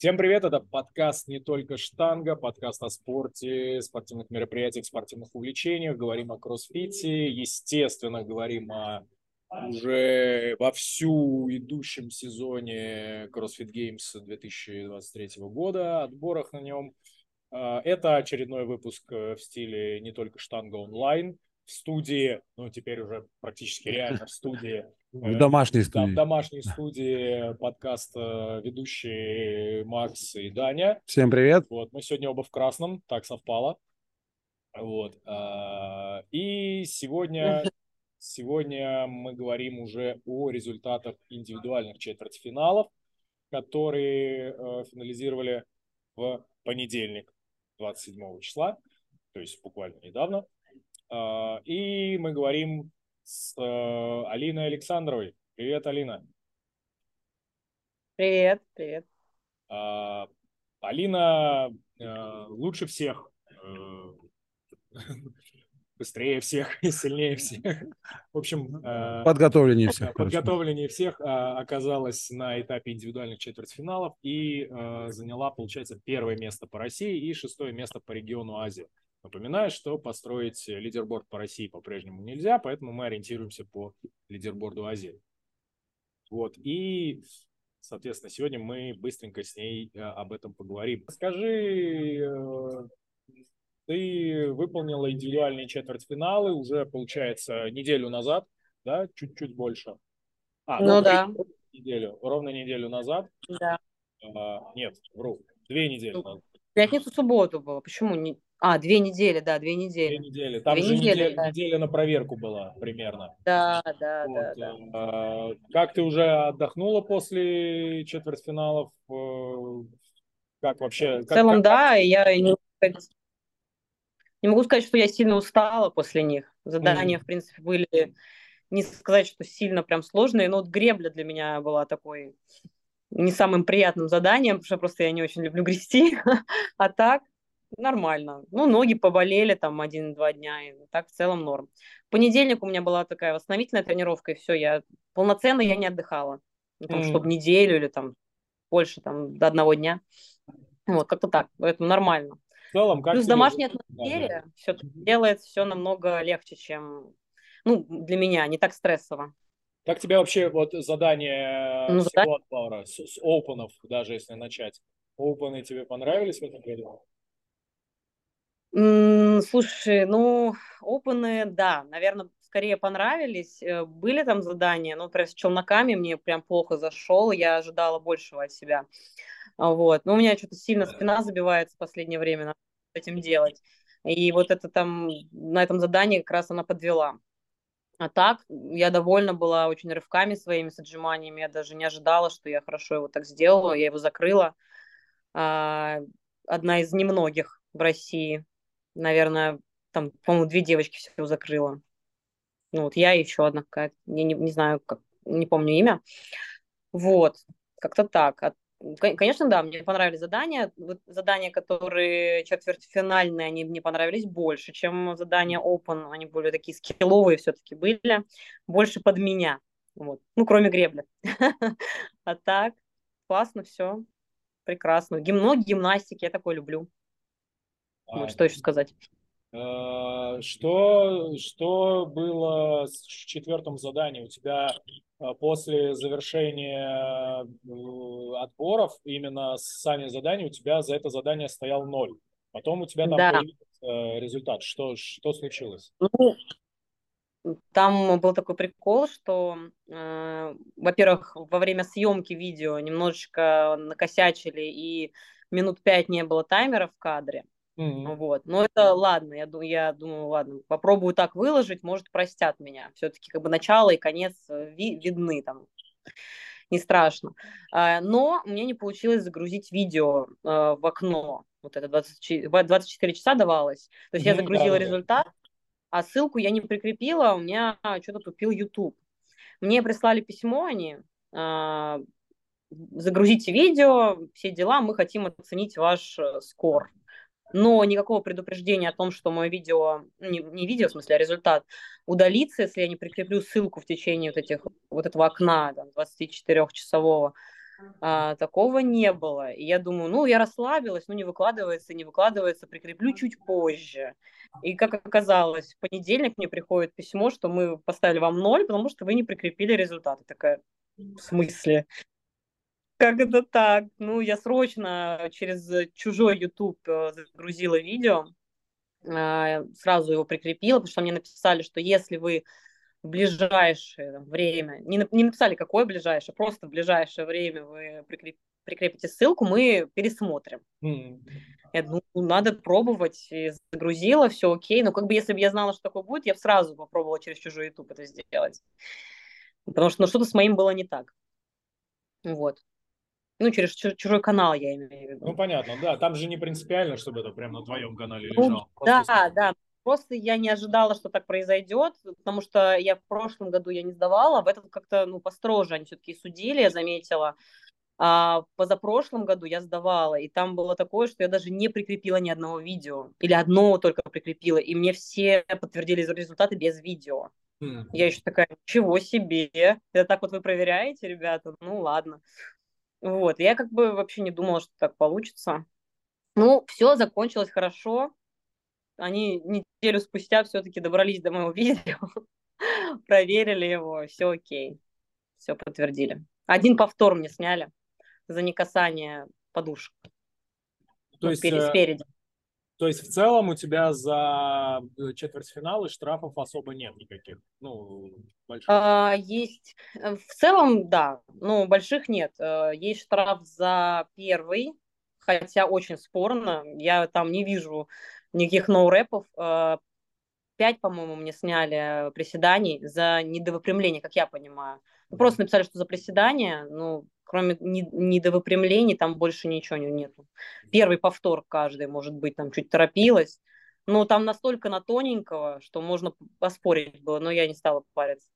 Всем привет, это подкаст «Не только штанга», подкаст о спорте, спортивных мероприятиях, спортивных увлечениях. Говорим о кроссфите, естественно, говорим о уже вовсю идущем сезоне CrossFit Games 2023 года, отборах на нем. Это очередной выпуск в стиле «Не только штанга онлайн». В студии, теперь уже практически реально в студии. В домашней студии подкаст ведущие Макс и Даня. Всем привет. Вот, мы сегодня оба в красном, так совпало. Вот. И сегодня мы говорим уже о результатах индивидуальных четвертьфиналов, которые финализировали в понедельник, 27 числа, то есть буквально недавно. И мы говорим с Алиной Александровой. Привет, Алина. Привет, привет. Алина лучше всех, быстрее всех, сильнее всех. В общем, подготовленнее всех оказалась на этапе индивидуальных четвертьфиналов и заняла, получается, первое место по России и шестое место по региону Азии. Напоминаю, что построить лидерборд по России по-прежнему нельзя, поэтому мы ориентируемся по лидерборду Азии. Вот, и, соответственно, сегодня мы быстренько с ней об этом поговорим. Скажи, ты выполнила индивидуальные четвертьфиналы уже, получается, неделю назад, да, чуть-чуть больше? Ровно неделю назад? Да. Нет, вру, 2 недели назад. Пятницу-субботу было, почему не... 2 недели, да, 2 недели. 2 недели. Там 2 недели, неделя на проверку была примерно. Да. Как ты уже отдохнула после четвертьфиналов? Как вообще? Я не могу сказать, что я сильно устала после них. Задания, в принципе, были, не сказать, что сильно прям сложные, но вот гребля для меня была такой не самым приятным заданием, потому что просто я не очень люблю грести. А так нормально. Ноги поболели там 1-2 дня, и так в целом норм. В понедельник у меня была такая восстановительная тренировка, и все, я полноценно не отдыхала. Чтобы неделю или там больше, там, до 1 дня. Вот, как-то так. Поэтому нормально. В целом, как плюс домашняя атмосфера все-таки делает все намного легче, чем, для меня, не так стрессово. Как тебе вообще вот задание всего отбора, с опенов, даже если начать? Опены тебе понравились в этом году? Слушай, опены, да, наверное, скорее понравились. Были там задания, прям с челноками мне прям плохо зашел, я ожидала большего от себя. Вот, у меня что-то сильно спина забивается в последнее время, надо с этим делать. И вот это там, на этом задании как раз она подвела. А так, я довольна была очень рывками своими, с отжиманиями, я даже не ожидала, что я хорошо его так сделала, я его закрыла. Одна из немногих в России. Наверное, там, по-моему, 2 девочки всего закрыла. Я и еще одна какая-то. Я не знаю, как, не помню имя. Вот, как-то так. Конечно, да, мне понравились задания. Вот задания, которые четвертьфинальные, они мне понравились больше, чем задания Open. Они более такие скилловые все-таки были. Больше под меня. Вот. Кроме гребли. А так, классно все. Прекрасно. Много гимнастики, я такое люблю. Что еще сказать? Что было в 4-м задании? У тебя после завершения отборов именно сами задания, у тебя за это задание стоял 0. Потом у тебя там появился результат. Что случилось? Там был такой прикол, что, во-первых, во время съемки видео немножечко накосячили, и минут 5 не было таймера в кадре. Вот, но это ладно, я думаю, ладно, попробую так выложить, может, простят меня, все-таки начало и конец видны там, не страшно, но мне не получилось загрузить видео в окно, вот это 24 часа давалось, то есть я загрузила результат, а ссылку я не прикрепила, у меня что-то тупил YouTube, мне прислали письмо они, загрузите видео, все дела, мы хотим оценить ваш скор. Но никакого предупреждения о том, что мое видео, а результат удалится, если я не прикреплю ссылку в течение вот этого окна, 24-часового, такого не было. И я думаю, ну, я расслабилась, ну, не выкладывается, прикреплю чуть позже. И, как оказалось, в понедельник мне приходит письмо, что мы поставили вам 0, потому что вы не прикрепили результаты. Такая, в смысле? Как это так? Ну, я срочно через чужой YouTube загрузила видео, сразу его прикрепила, потому что мне написали, что если вы в ближайшее время, не написали, какое ближайшее, просто в ближайшее время вы прикрепите ссылку, мы пересмотрим. Я думаю, надо пробовать, и загрузила, все окей, но как бы если бы я знала, что такое будет, я бы сразу попробовала через чужой YouTube это сделать, потому что ну, что-то с моим было не так, вот. Ну, через чужой канал, я имею в виду. Ну, понятно, да, там же не принципиально, чтобы это прямо на твоем канале лежало. Ну, да. Просто я не ожидала, что так произойдет, потому что я в прошлом году я не сдавала, в этом как-то ну, построже они все-таки судили, я заметила. А позапрошлом году я сдавала, и там было такое, что я даже не прикрепила ни одного видео, или одного только прикрепила, и мне все подтвердили результаты без видео. Я еще такая, ничего себе, это так вот вы проверяете, ребята? Ну, ладно. Вот, я как бы вообще не думала, что так получится. Ну, все закончилось хорошо. Они неделю спустя все-таки добрались до моего видео, проверили его, все окей, все подтвердили. Один повтор мне сняли за некасание подушек. То есть, спереди. То есть в целом у тебя за четвертьфиналы штрафов особо нет никаких? Ну, больших? Есть. В целом, да, но больших нет. Есть штраф за первый, хотя очень спорно. Я там не вижу никаких ноу-рэпов. 5, по-моему, мне сняли приседаний за недовыпрямление, как я понимаю. Просто написали, что за приседания, но кроме недовыпрямлений там больше ничего нету. Первый повтор каждый, может быть, там чуть торопилась. Но там настолько на тоненького, что можно поспорить было, но я не стала париться.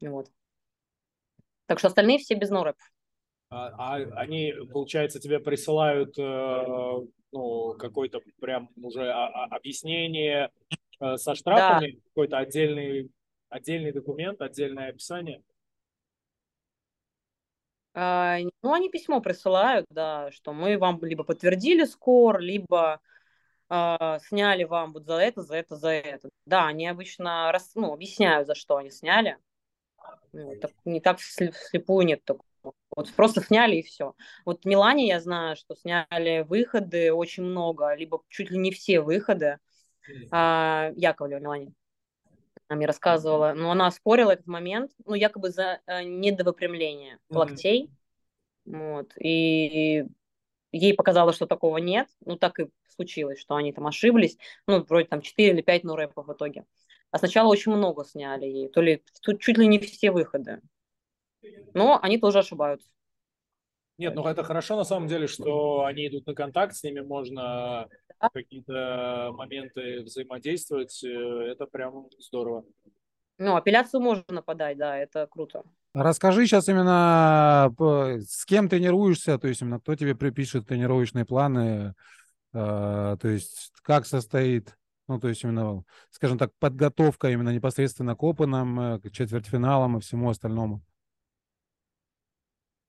Вот. Так что остальные все без ноу-рэпов. А они, получается, тебе присылают ну, какое-то прям уже объяснение со штрафами, да. Какой-то отдельный документ, отдельное описание? Ну, они письмо присылают, да, что мы вам либо подтвердили скор, либо сняли вам вот за это. Да, они обычно объясняют, за что они сняли. Вот, не так вслепую нет такого. Вот просто сняли и все. Вот в Милане я знаю, что сняли выходы очень много, либо чуть ли не все выходы. Яковлева Милане мне рассказывала. Но она оспорила этот момент, ну, якобы за недовыпрямление локтей. Вот. И ей показалось, что такого нет. Ну, так и случилось, что они там ошиблись. Ну, вроде там 4 или 5 ноу-рэпов в итоге. А сначала очень много сняли ей. То ли тут чуть ли не все выходы. Но они тоже ошибаются. Нет, ну это хорошо на самом деле, что они идут на контакт, с ними можно какие-то моменты взаимодействовать. Это прям здорово. Ну, апелляцию можно подать, да, это круто. Расскажи сейчас именно, с кем тренируешься, то есть именно кто тебе припишет тренировочные планы, то есть как состоит, ну, то есть именно, скажем так, подготовка именно непосредственно к опенам, к четвертьфиналам и всему остальному.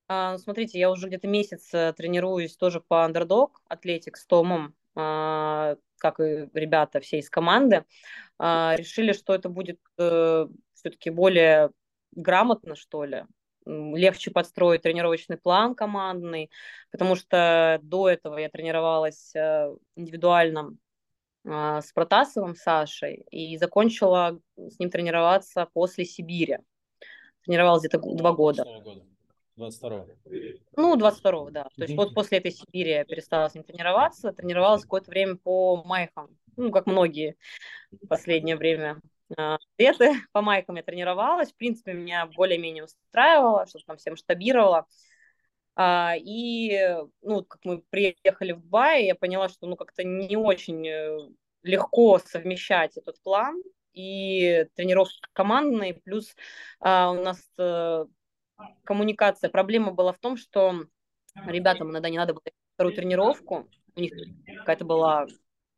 Смотрите, я уже где-то месяц тренируюсь тоже по Underdog Athletics с Томом, как и ребята все из команды. Решили, что это будет все-таки более грамотно, что ли. Легче подстроить тренировочный план командный, потому что до этого я тренировалась индивидуально с Протасовым Сашей и закончила с ним тренироваться после Сибири. Тренировалась где-то 2 года. 22-го. Ну, 22-го, да. То есть вот после этой Сибири я перестала с ним тренироваться, тренировалась какое-то время по майкам. Ну, как многие в последнее время. Лето по майкам я тренировалась. В принципе, меня более-менее устраивало, что-то там все масштабировало. И, ну, как мы приехали в Дубай, я поняла, что, ну, как-то не очень легко совмещать этот план и тренировки командные. Плюс у нас... коммуникация. Проблема была в том, что ребятам иногда не надо было вторую тренировку. У них какая-то была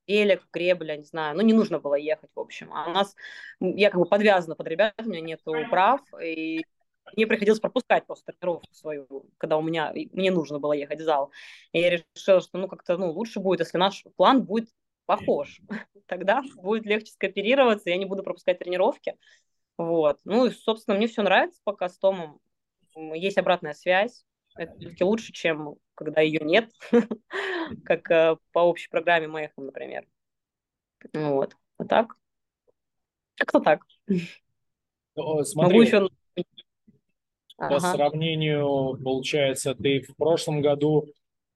велик, гребля, не знаю. Ну, не нужно было ехать, в общем. А у нас, я как бы подвязана под ребят, у меня нету прав. И Мне приходилось пропускать просто тренировку свою, когда мне нужно было ехать в зал. И я решила, что лучше будет, если наш план будет похож. Тогда будет легче скооперироваться, я не буду пропускать тренировки. Вот. Ну и, собственно, мне все нравится пока с Томом. Есть обратная связь. Это все-таки лучше, чем когда ее нет, как по общей программе Мэйхэм, например. Вот. А так? Как-то так. Смотри, еще... по сравнению, получается, ты в прошлом году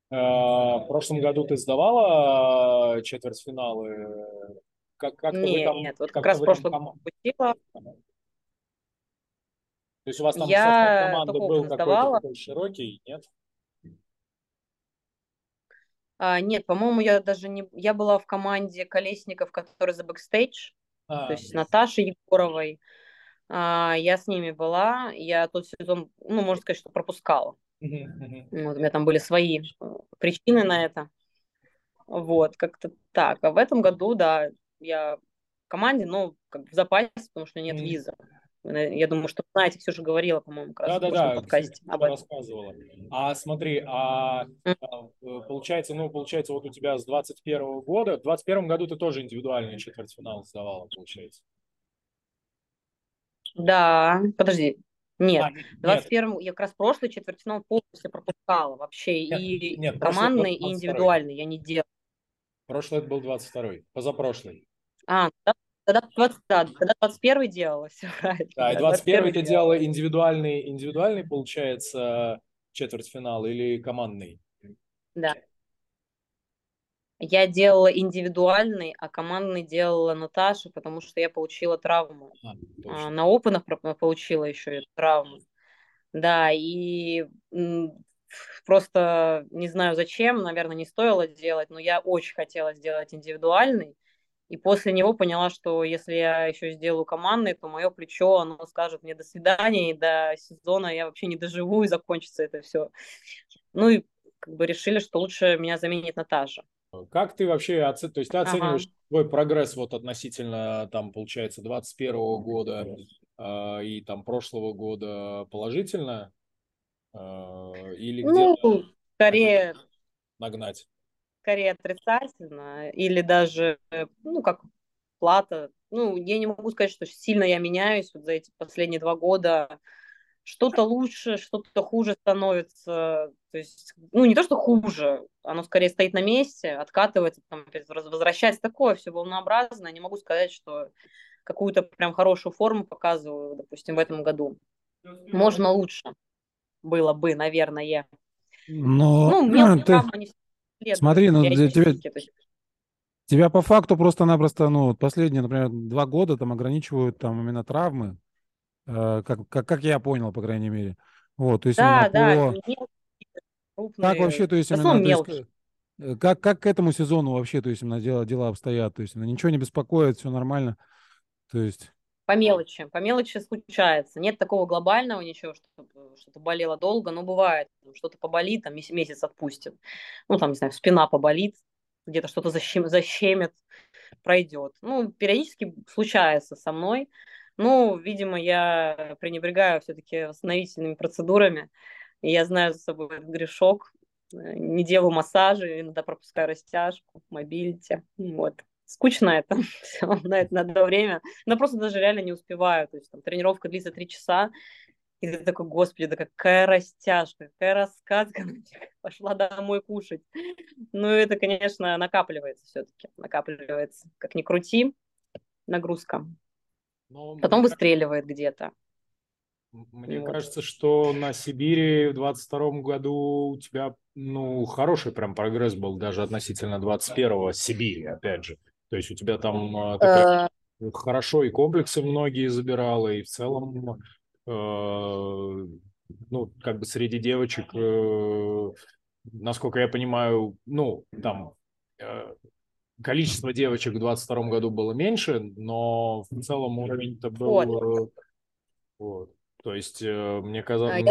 ты сдавала четвертьфиналы? Как-то нет, вот как раз в прошлом году пропустила. То есть у вас там состав команды был какой-то широкий, нет? Нет, по-моему, я даже не... Я была в команде Колесников, который за бэкстейдж, то есть Наташи Егоровой. Я с ними была, я тот сезон, можно сказать, что пропускала. Вот, у меня там были свои причины на это. Вот, как-то так. А в этом году, да, я в команде, но как в запасе, потому что нет визы. Я думаю, что, знаете, Ксюша говорила, по-моему, как раз в подкасте об этом. Рассказывала. А смотри, получается, вот у тебя с 21 года, в 21 году ты тоже индивидуальный четвертьфинал сдавала, получается. Да, подожди, нет, в 21-м я как раз прошлый четвертьфинал полностью пропускала вообще, и командный, и индивидуальный я не делала. Прошлый это был 22-й, позапрошлый. Тогда 21-й делалось. Да, и 21-й ты делала индивидуальный, получается, четвертьфинал или командный? Да. Я делала индивидуальный, а командный делала Наташа, потому что я получила травму. На опенах получила еще эту травму. Да, и просто не знаю зачем, наверное, не стоило делать, но я очень хотела сделать индивидуальный. И после него поняла, что если я еще сделаю командный, то мое плечо, оно скажет мне до свидания, и до сезона я вообще не доживу, и закончится это все. Ну и как бы решили, что лучше меня заменит Наташа. Как ты вообще оцениваешь твой прогресс вот относительно, там, получается, 21-го года и там прошлого года положительно? Или где-то скорее нагнать? Скорее отрицательно, или даже, как плата. Я не могу сказать, что сильно я меняюсь вот за эти последние 2 года. Что-то лучше, что-то хуже становится. То есть, не то, что хуже, оно скорее стоит на месте, откатывается, там, возвращается. Такое все волнообразно. Я не могу сказать, что какую-то прям хорошую форму показываю, допустим, в этом году. Можно лучше было бы, наверное. Мелкие травмы не следует. Смотри, тебя по факту просто-напросто, последние, например, 2 года там ограничивают там именно травмы. Как я понял, по крайней мере. Вот, то есть крупные, как вообще, то есть, как к этому сезону вообще, то есть, именно дела обстоят, то есть, ничего не беспокоит, все нормально, то есть. По мелочи случается. Нет такого глобального ничего, что-то болело долго, но бывает, что-то поболит, там месяц отпустит, не знаю, спина поболит, где-то что-то защемит, пройдет. Периодически случается со мной. Видимо, я пренебрегаю все-таки восстановительными процедурами. Я знаю за собой грешок. Не делаю массажи, иногда пропускаю растяжку, мобилити. Вот. Скучно это. Все, на это надо время. Но просто даже реально не успеваю. То есть там тренировка длится 3 часа. И ты такой, господи, да какая растяжка, какая раскатка. Пошла домой кушать. Это, конечно, накапливается все-таки. Накапливается. Как ни крути, нагрузка. Но потом выстреливает где-то. Мне кажется, что на Сибири в 22-м году у тебя, хороший прям прогресс был даже относительно 21-го Сибири, опять же. То есть у тебя там хорошо и комплексы многие забирала, и в целом, среди девочек, насколько я понимаю, количество девочек в 22-м году было меньше, но в целом уровень-то был... Вот. То есть, мне казалось...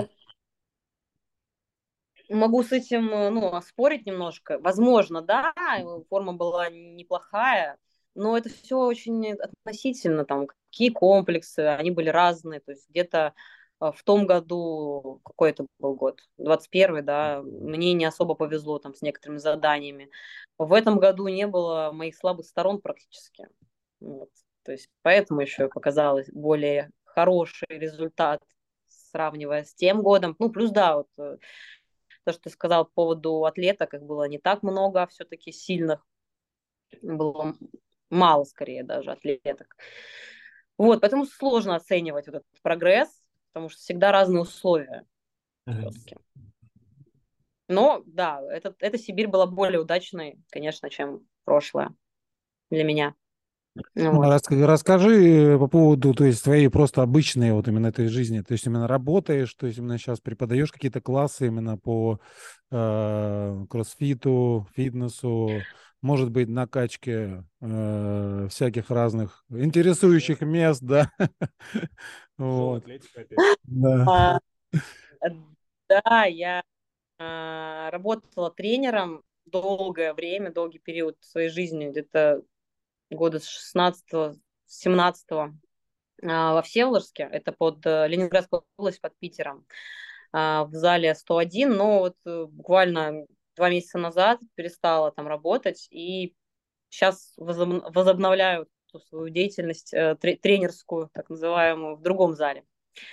Я могу с этим, оспорить немножко. Возможно, да, форма была неплохая, но это все очень относительно, там, какие комплексы, они были разные, то есть где-то в том году, какой это был год, 21-й, да, мне не особо повезло там с некоторыми заданиями. В этом году не было моих слабых сторон практически. Вот. То есть поэтому еще показалось более хороший результат, сравнивая с тем годом. Ну, плюс, да, вот то, что ты сказал по поводу атлеток, их было не так много, а все-таки сильных. Было мало, скорее, даже атлеток. Вот, поэтому сложно оценивать вот этот прогресс, потому что всегда разные условия. Все-таки. Но, да, эта Сибирь была более удачной, конечно, чем прошлое для меня. Вот. Расскажи по поводу, то есть, твоей просто обычной вот именно этой жизни. То есть, именно работаешь, то есть, именно сейчас преподаешь какие-то классы именно по кроссфиту, фитнесу, может быть, накачке всяких разных интересующих мест, да. Да, я работала тренером долгое время, долгий период своей жизни, где-то года с 16-17 во Всеволожске, это под Ленинградскую область, под Питером, в зале 101, но вот буквально 2 месяца назад перестала там работать, и сейчас возобновляю свою деятельность тренерскую, так называемую, в другом зале.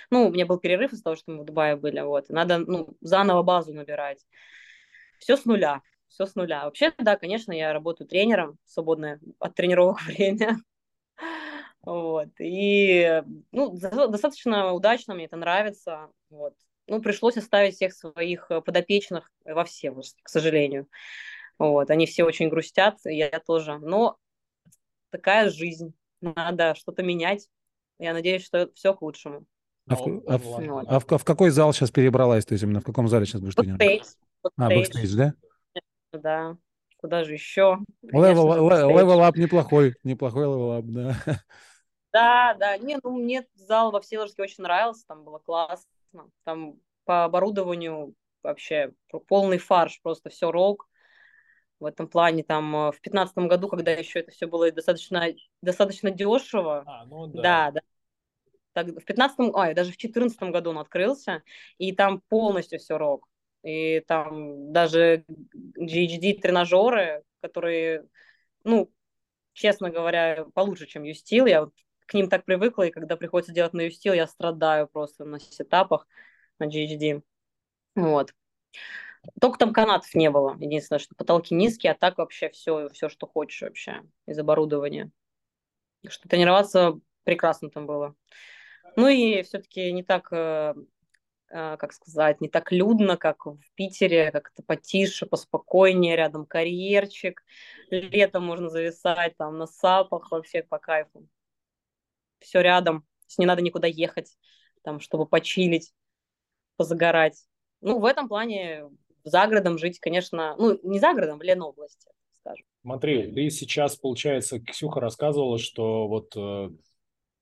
Ну, у меня был перерыв из-за того, что мы в Дубае были, вот, надо, ну, заново базу набирать. Все с нуля. Вообще, да, конечно, я работаю тренером, свободное от тренировок время. Вот. И, ну, достаточно удачно, мне это нравится. Вот. Ну, пришлось оставить всех своих подопечных во Всеволожске, к сожалению. Вот. Они все очень грустят, я тоже. Но такая жизнь. Надо что-то менять. Я надеюсь, что все к лучшему. А в какой зал сейчас перебралась? То есть именно в каком зале сейчас будешь тренировать? Бэкстейдж, да? Да, куда же еще? Левел-ап неплохой левел-ап, да. Да, не, ну, мне зал во Всеволожске очень нравился, там было классно, там по оборудованию вообще полный фарш, просто все рок. В этом плане там в 2015 году, когда еще это все было достаточно дешево, да. Так, в 2015, даже в 2014 году он открылся, и там полностью все рок. И там даже GHD-тренажеры, которые, ну, честно говоря, получше, чем U-Steel. Я вот к ним так привыкла, и когда приходится делать на U-Steel, я страдаю просто на сетапах на GHD. Вот. Только там канатов не было. Единственное, что потолки низкие, а так вообще все, что хочешь вообще из оборудования. Так что тренироваться прекрасно там было. Ну и все-таки не так... как сказать, не так людно, как в Питере, как-то потише, поспокойнее, рядом карьерчик, летом можно зависать там на сапах, вообще по кайфу. Все рядом, не надо никуда ехать, там, чтобы почилить, позагорать. Ну, в этом плане за городом жить, конечно, ну, не за городом, в Ленобласти, скажем. Смотри, ты сейчас, получается, Ксюха рассказывала, что вот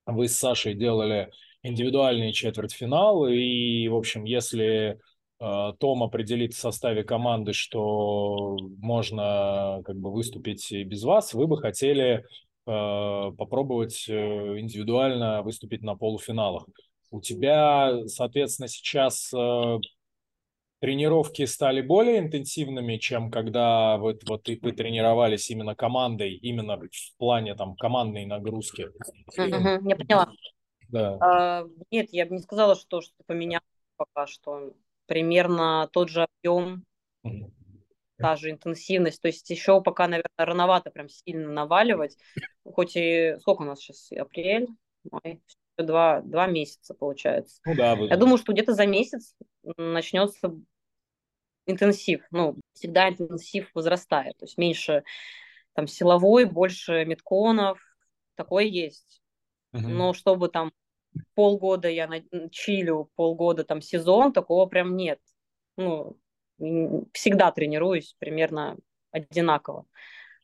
вы с Сашей делали индивидуальные четвертьфиналы, и, в общем, если Том определит в составе команды, что можно как бы выступить и без вас, вы бы хотели попробовать индивидуально выступить на полуфиналах. У тебя, соответственно, сейчас тренировки стали более интенсивными, чем когда вы тренировались именно командой, именно в плане там командной нагрузки? Я поняла. Да. Нет, я бы не сказала, что что-то поменялось пока что. Примерно тот же объем, та же интенсивность. То есть еще пока, наверное, рановато прям сильно наваливать. Хоть и... Сколько у нас сейчас? Апрель? Май? 2 месяца, получается. Ну, да, я думаю, что где-то за месяц начнется интенсив. Ну, всегда интенсив возрастает. То есть меньше там силовой, больше медконов. Такое есть. Но чтобы там полгода я чилю, полгода там сезон, такого прям нет. Ну, всегда тренируюсь примерно одинаково.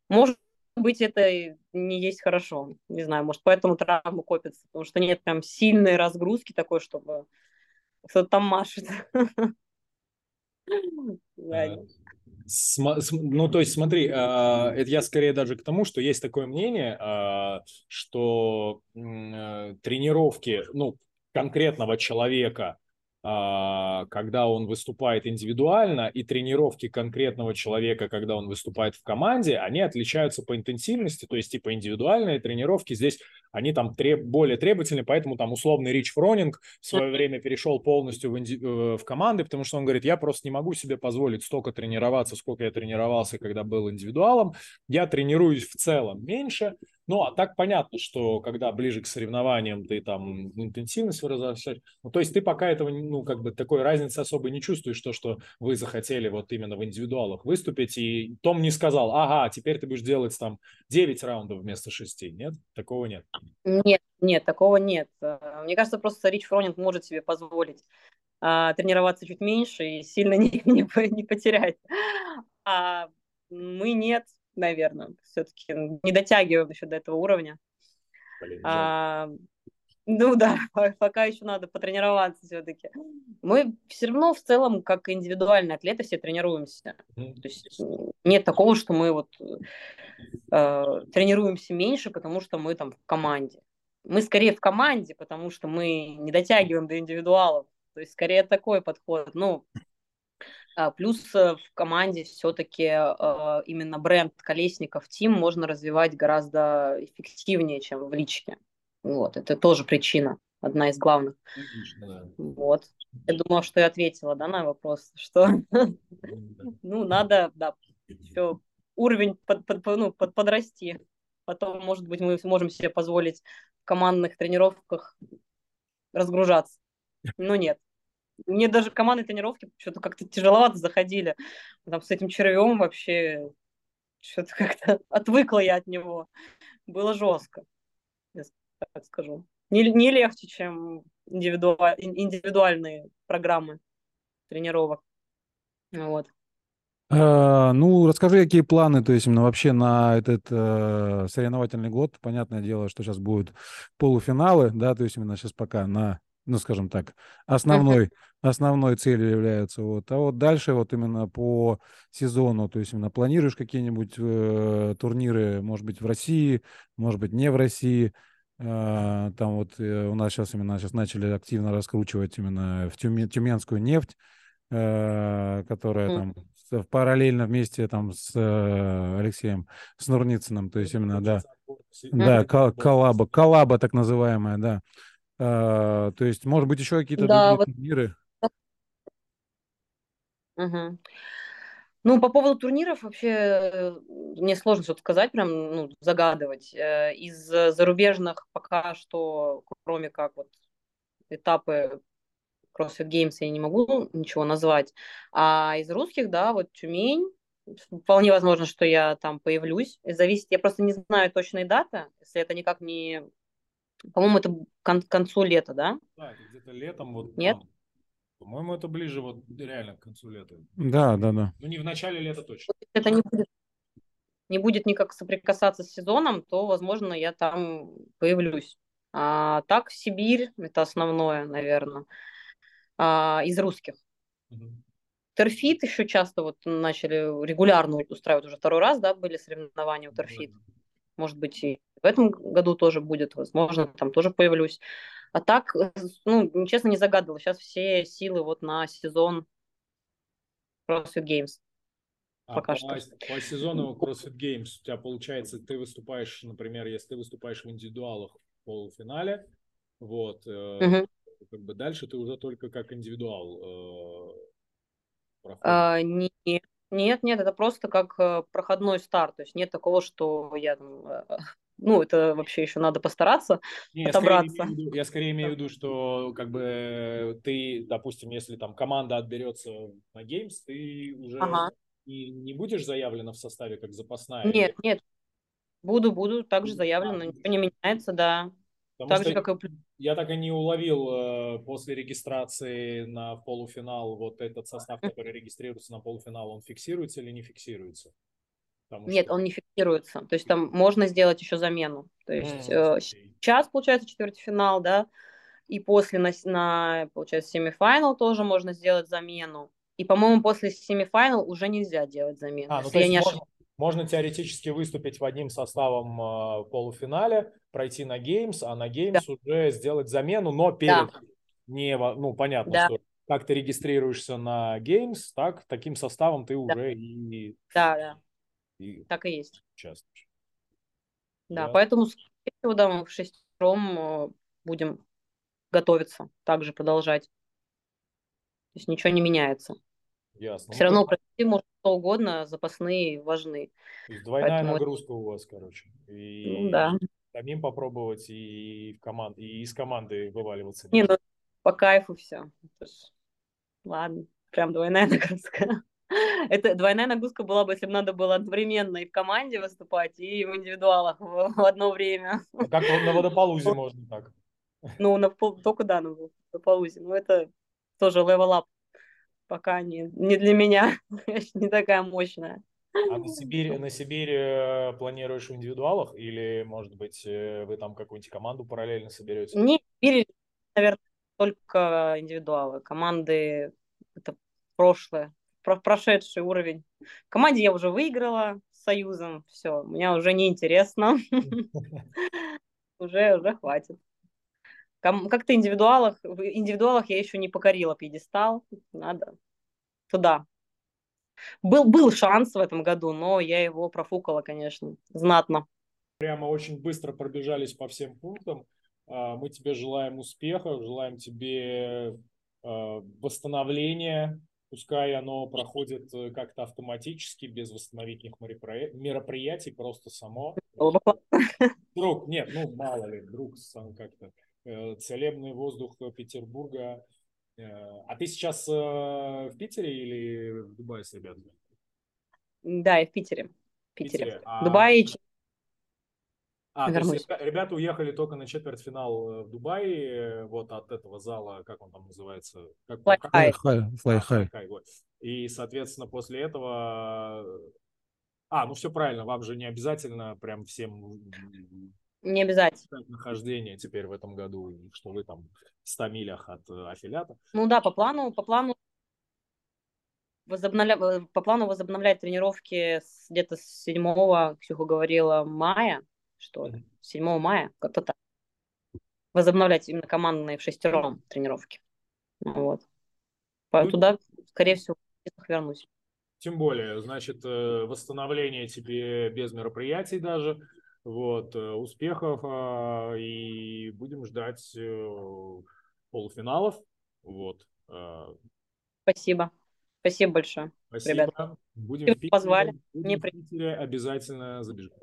Может быть, это не есть хорошо. Не знаю, может, поэтому травмы копятся, потому что нет прям сильной разгрузки такой, чтобы кто-то там машет. Ну, то есть, смотри, это я скорее даже к тому, что есть такое мнение, что тренировки, ну, конкретного человека, когда он выступает индивидуально, и тренировки конкретного человека, когда он выступает в команде, они отличаются по интенсивности, то есть типа индивидуальные тренировки здесь, они там более требовательны, поэтому там условный Рич Фронинг в свое время перешел полностью в команды, потому что он говорит, я просто не могу себе позволить столько тренироваться, сколько я тренировался, когда был индивидуалом, я тренируюсь в целом меньше. Ну, а так понятно, что когда ближе к соревнованиям ты там интенсивность выражаешь, ну, то есть ты пока этого, ну, как бы такой разницы особо не чувствуешь, то, что вы захотели вот именно в индивидуалах выступить, и Том не сказал, ага, теперь ты будешь делать там 9 раундов вместо 6, нет? Такого нет? Нет, такого нет. Мне кажется, просто Рич Фронинг может себе позволить тренироваться чуть меньше и сильно не потерять. А мы нет. Наверное, все-таки не дотягиваем еще до этого уровня. Блин, ну да, пока еще надо потренироваться все-таки. Мы все равно в целом, как индивидуальные атлеты, все тренируемся. Mm-hmm. То есть нет такого, что мы вот тренируемся меньше, потому что мы там в команде. Мы скорее в команде, потому что мы не дотягиваем до индивидуалов. То есть скорее такой подход. Ну, плюс в команде все-таки именно бренд Колесников Тим можно развивать гораздо эффективнее, чем в личке. Вот, это тоже причина, одна из главных. Конечно, да. Вот. Я думала, что я ответила, да, на вопрос, что ну, надо, да, все, уровень подрасти. Потом, может быть, мы сможем себе позволить в командных тренировках разгружаться. Но нет. Мне даже командные тренировки что-то как-то тяжеловато заходили. Там с этим червем вообще что-то как-то отвыкла я от него. Было жестко, я так скажу. Не легче, чем индивидуальные программы тренировок. Вот. Ну, расскажи, какие планы, то есть именно вообще на этот соревновательный год. Понятное дело, что сейчас будут полуфиналы, да, то есть именно сейчас пока на... ну, скажем так, основной целью является. Вот. А вот дальше вот именно по сезону, то есть именно планируешь какие-нибудь турниры, может быть, в России, может быть, не в России. Там вот у нас сейчас начали активно раскручивать именно в Тюменскую нефть, которая там параллельно вместе там с Алексеем Снурницыным, то есть именно, да, коллаба так называемая, да. То есть, может быть, еще какие-то другие турниры? Угу. Ну, по поводу турниров вообще мне сложно что-то сказать, прям ну, загадывать. Из зарубежных пока что, кроме как вот этапы CrossFit Games, я не могу ничего назвать. А из русских, да, вот Тюмень. Вполне возможно, что я там появлюсь. Зависит, я просто не знаю точной даты, если это никак не... По-моему, это к концу лета, да? Да, где-то летом. Вот. Нет? Там. По-моему, это ближе вот реально к концу лета. Да. Ну, не в начале лета точно. Если это не будет никак соприкасаться с сезоном, то, возможно, я там появлюсь. А так, Сибирь, это основное, наверное, из русских. Угу. Терфит еще часто вот начали регулярно устраивать. Уже второй раз, да, были соревнования у Терфит. Да. Может быть, и в этом году тоже будет, возможно, там тоже появлюсь. А так, ну, честно, не загадывала. Сейчас все силы вот на сезон CrossFit Games. По сезону CrossFit Games у тебя получается, ты выступаешь, например, если ты выступаешь в индивидуалах в полуфинале, вот, как бы дальше ты уже только как индивидуал проходишь. Нет, это просто как проходной старт. То есть нет такого, что я там... Ну, это вообще еще надо постараться отобраться. Я скорее имею в виду, что как бы ты, допустим, если там команда отберется на Games, ты уже не будешь заявлена в составе как запасная? Нет. Буду также заявлена. Ничего не меняется, да. Так же, как и... Я так и не уловил после регистрации на полуфинал вот этот состав, который регистрируется на полуфинал, он фиксируется или не фиксируется? Нет, он не фиксируется. То есть там можно сделать еще замену. То есть сейчас, получается, четвертьфинал, да, и после получается, семифинал тоже можно сделать замену. И, по-моему, после семифинал уже нельзя делать замену. А, ну, то есть можно, Можно теоретически выступить в одним составом в полуфинале, пройти на Games, а на Games уже сделать замену, но перед... понятно, что как ты регистрируешься на Games, таким составом ты уже и... И так и есть. Участвуешь. Да, поэтому в шестером будем готовиться, также продолжать. То есть ничего не меняется. Ясно. Все равно пройти может что угодно, запасные важны. Двойная нагрузка у вас, короче. И самим попробовать, и из команды вываливаться. Не, ну по кайфу все. Ладно, прям двойная нагрузка. Это двойная нагрузка была бы, если бы надо было одновременно и в команде выступать, и в индивидуалах в одно время. А как на водополузе можно так? Ну, только на водополузе. Ну, это тоже левел-ап. Пока не для меня, не такая мощная. А на Сибирь планируешь в индивидуалах? Или, может быть, вы там какую-нибудь команду параллельно соберете? Нет, в Сибири, наверное, только индивидуалы. Команды – это прошлое, прошедший уровень. В команде я уже выиграла с Союзом, все, мне уже неинтересно. Уже хватит. Как-то в индивидуалах я еще не покорила пьедестал. Надо туда. Был шанс в этом году, но я его профукала, конечно, знатно. Прямо очень быстро пробежались по всем пунктам. Мы тебе желаем успехов, желаем тебе восстановления. Пускай оно проходит как-то автоматически, без восстановительных мероприятий, просто само. Вдруг, мало ли, вдруг сам как-то. Целебный воздух Петербурга. А ты сейчас в Питере или в Дубае с ребятами? Да, я в Питере. Дубае. Ребята уехали только на четвертьфинал в Дубае, вот от этого зала, как он там называется? Fly high. И, соответственно, после этого... все правильно, вам же не обязательно прям всем... Не обязательно. Нахождение теперь в этом году, что вы там в 100 милях от аффилиата. Ну да, по плану возобновлять тренировки где-то с 7, Ксюха говорила, мая, что ли, 7 мая, как-то так. Возобновлять именно командные в шестером тренировки. Вот. Туда, скорее всего, вернусь. Тем более, значит, восстановление тебе без мероприятий даже. Вот, успехов, и будем ждать полуфиналов. Вот. Спасибо. Спасибо большое. Спасибо. Ребята. Будем в Питере, позвали. Обязательно забежим.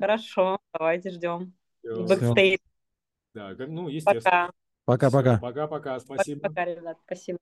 Хорошо, давайте ждем. Бэкстейдж. Да, естественно. Пока. Пока-пока. Спасибо. Пока, ребят, спасибо.